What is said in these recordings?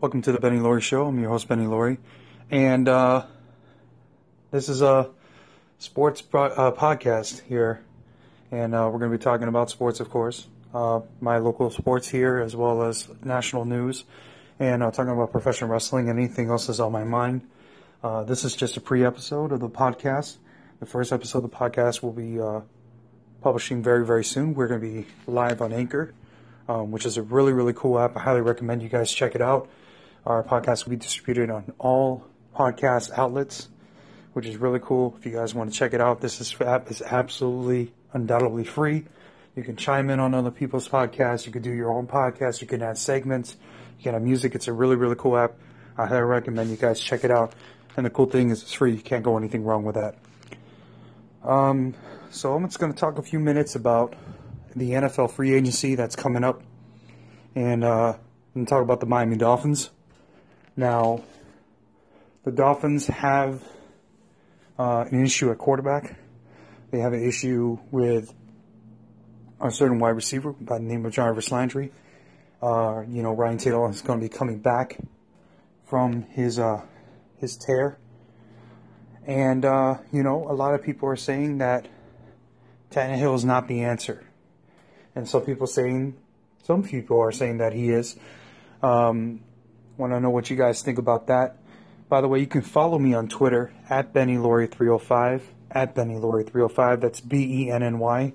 Welcome to the Benny Laurie Show. I'm your host, Benny Laurie, and this is a sports podcast here, and we're going to be talking about sports, of course, my local sports here, as well as national news, and talking about professional wrestling and anything else that's on my mind. This is just a pre-episode of the podcast. The first episode of the podcast will be publishing very, very soon. We're going to be live on Anchor, which is a really, really cool app. I highly recommend you guys check it out. Our podcast will be distributed on all podcast outlets, which is really cool. If you guys want to check it out, this app is absolutely, undoubtedly free. You can chime in on other people's podcasts. You can do your own podcast. You can add segments. You can add music. It's a really, really cool app. I highly recommend you guys check it out. And the cool thing is it's free. You can't go anything wrong with that. So I'm just going to talk a few minutes about the NFL free agency that's coming up, and I'm going to talk about the Miami Dolphins. Now, the Dolphins have an issue at quarterback. They have an issue with a certain wide receiver by the name of Jarvis Landry. You know, Ryan Tittle is going to be coming back from his tear. And, you know, a lot of people are saying that Tannehill is not the answer. And some people are saying that he is. Want to know what you guys think about that. By the way, you can follow me on Twitter, at BennyLaurie305, at BennyLaurie305. That's BennyLaurie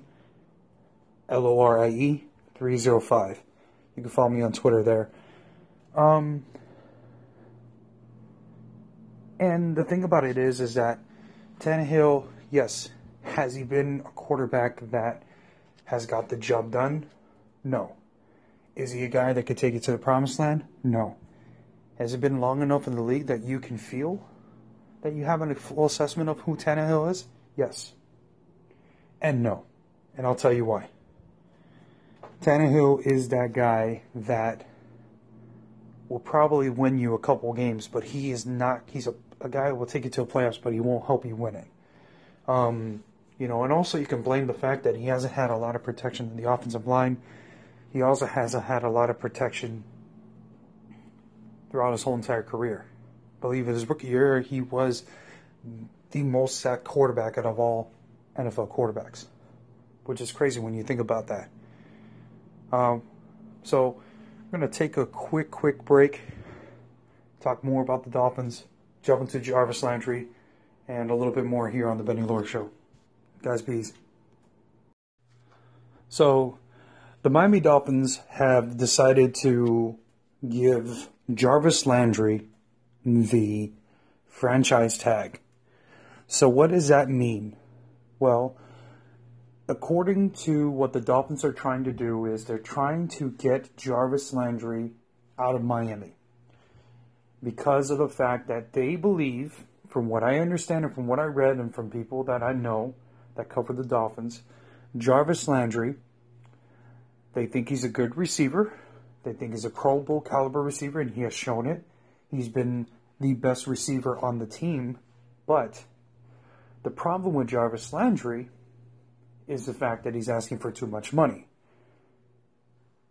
305. You can follow me on Twitter there. And the thing about it is that Tannehill, yes, has he been a quarterback that has got the job done? No. Is he a guy that could take you to the promised land? No. Has it been long enough in the league that you can feel that you have a full assessment of who Tannehill is? Yes. And no. And I'll tell you why. Tannehill is that guy that will probably win you a couple games, but he is not. He's a guy who will take you to the playoffs, but he won't help you win it. You know, and also you can blame the fact that he hasn't had a lot of protection in the offensive line. He also hasn't had a lot of protection throughout his whole entire career. I believe in his rookie year, he was the most sacked quarterback out of all NFL quarterbacks, which is crazy when you think about that. So I'm going to take a quick break, talk more about the Dolphins, jump into Jarvis Landry, and a little bit more here on the Benny Laurie Show. Guys, peace. So, the Miami Dolphins have decided to give Jarvis Landry the franchise tag. So, what does that mean? Well, according to what the Dolphins are trying to do is they're trying to get Jarvis Landry out of Miami because of the fact that they believe, from what I understand and from what I read and from people that I know that cover the Dolphins, Jarvis Landry, they think he's a good receiver. They think he's a Pro Bowl caliber receiver, and he has shown it. He's been the best receiver on the team. But the problem with Jarvis Landry is the fact that he's asking for too much money.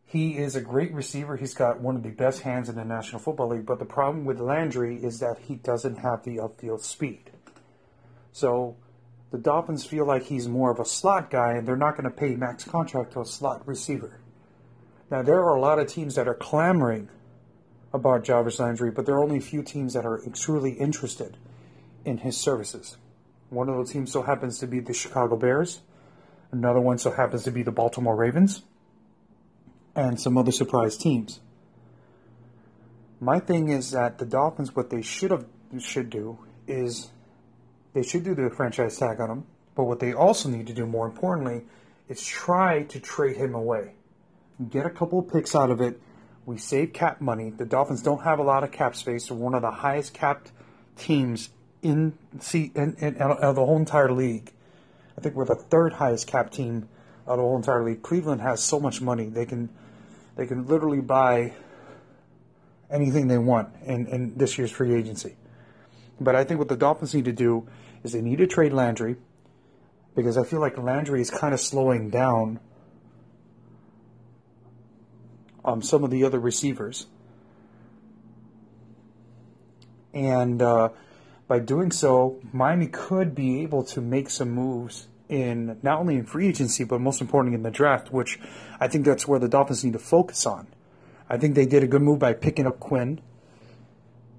He is a great receiver. He's got one of the best hands in the National Football League. But the problem with Landry is that he doesn't have the upfield speed. So the Dolphins feel like he's more of a slot guy, and they're not going to pay max contract to a slot receiver. Now, there are a lot of teams that are clamoring about Jarvis Landry, but there are only a few teams that are truly interested in his services. One of those teams so happens to be the Chicago Bears. Another one so happens to be the Baltimore Ravens. And some other surprise teams. My thing is that the Dolphins, what they should do is they should do the franchise tag on him, but what they also need to do, more importantly, is try to trade him away. Get a couple of picks out of it. We save cap money. The Dolphins don't have a lot of cap space. They're one of the highest capped teams out of the whole entire league. I think we're the third highest cap team out of the whole entire league. Cleveland has so much money. They can literally buy anything they want in this year's free agency. But I think what the Dolphins need to do is they need to trade Landry, because I feel like Landry is kind of slowing down some of the other receivers. And by doing so, Miami could be able to make some moves in not only in free agency, but most importantly in the draft, which I think that's where the Dolphins need to focus on. I think they did a good move by picking up Quinn,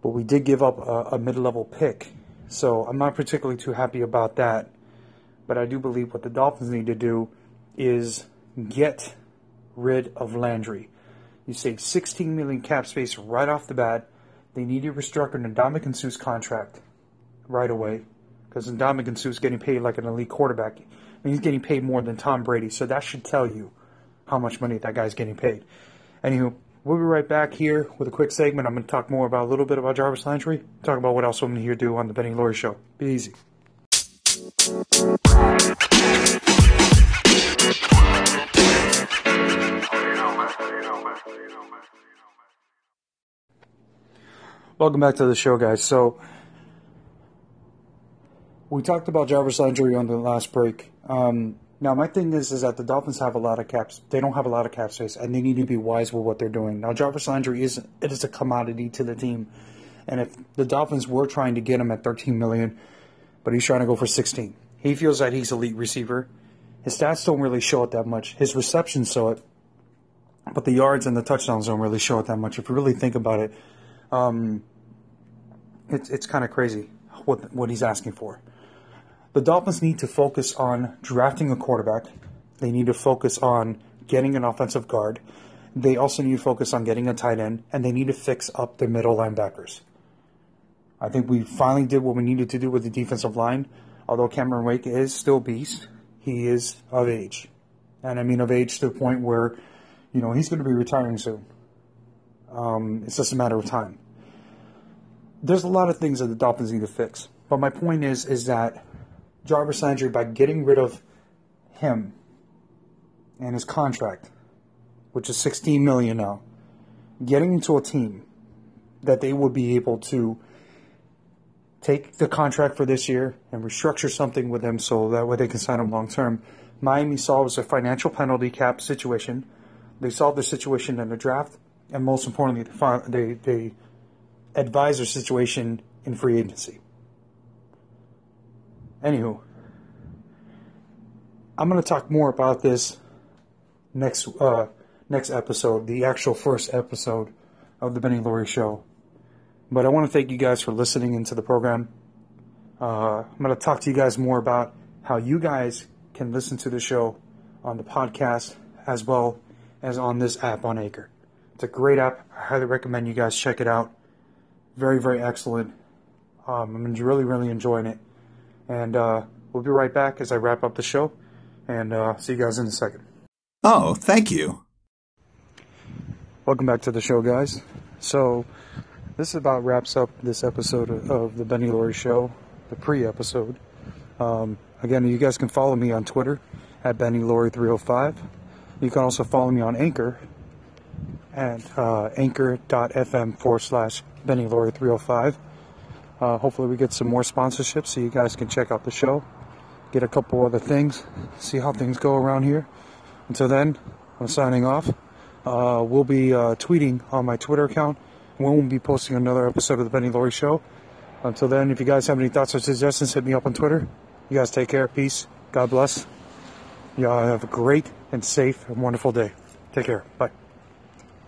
but we did give up a mid-level pick. So I'm not particularly too happy about that. But I do believe what the Dolphins need to do is get rid of Landry. You save $16 million cap space right off the bat. They need to restructure Ndamukong Suh's contract right away, because Ndamukong Suh is getting paid like an elite quarterback. And he's getting paid more than Tom Brady, so that should tell you how much money that guy's getting paid. Anywho, we'll be right back here with a quick segment. I'm going to talk more about a little bit about Jarvis Landry, talk about what else I'm here to do on the Benny Laurie Show. Be easy. Welcome back to the show, guys. So, we talked about Jarvis Landry on the last break. Now, my thing is that the Dolphins have a lot of caps. They don't have a lot of cap space, and they need to be wise with what they're doing. Now, Jarvis Landry is a commodity to the team, and if the Dolphins were trying to get him at $13 million, but he's trying to go for $16, he feels that he's an elite receiver. His stats don't really show it that much. His receptions show it, but the yards and the touchdowns don't really show it that much. If you really think about it, it's kind of crazy what he's asking for. The Dolphins need to focus on drafting a quarterback. They need to focus on getting an offensive guard. They also need to focus on getting a tight end, and they need to fix up their middle linebackers. I think we finally did what we needed to do with the defensive line, although Cameron Wake is still a beast. He is of age. And I mean of age to the point where, you know, he's going to be retiring soon. It's just a matter of time. There's a lot of things that the Dolphins need to fix. But my point is that Jarvis Landry, by getting rid of him and his contract, which is $16 million now, getting into a team that they would be able to take the contract for this year and restructure something with him so that way they can sign him long-term. Miami solves a financial penalty cap situation. They solve the situation in the draft, and most importantly, they advise their situation in free agency. Anywho, I'm going to talk more about this next episode, the actual first episode of the Benny Laurie Show. But I want to thank you guys for listening into the program. I'm going to talk to you guys more about how you guys can listen to the show on the podcast as well as on this app on Anchor. It's a great app. I highly recommend you guys check it out. Very, very excellent. I'm really, really enjoying it. And we'll be right back as I wrap up the show, and see you guys in a second. Oh, thank you. Welcome back to the show, guys. So this about wraps up this episode of the Benny Laurie Show, the pre-episode. Again, you guys can follow me on Twitter at BennyLaurie305. You can also follow me on Anchor at anchor.fm/BennyLaurie305. Hopefully we get some more sponsorships so you guys can check out the show, get a couple other things, see how things go around here. Until then, I'm signing off. We'll be tweeting on my Twitter account. We'll be posting another episode of the Benny Laurie Show. Until then, if you guys have any thoughts or suggestions, hit me up on Twitter. You guys take care. Peace. God bless. Y'all have a great and safe and wonderful day. Take care. Bye.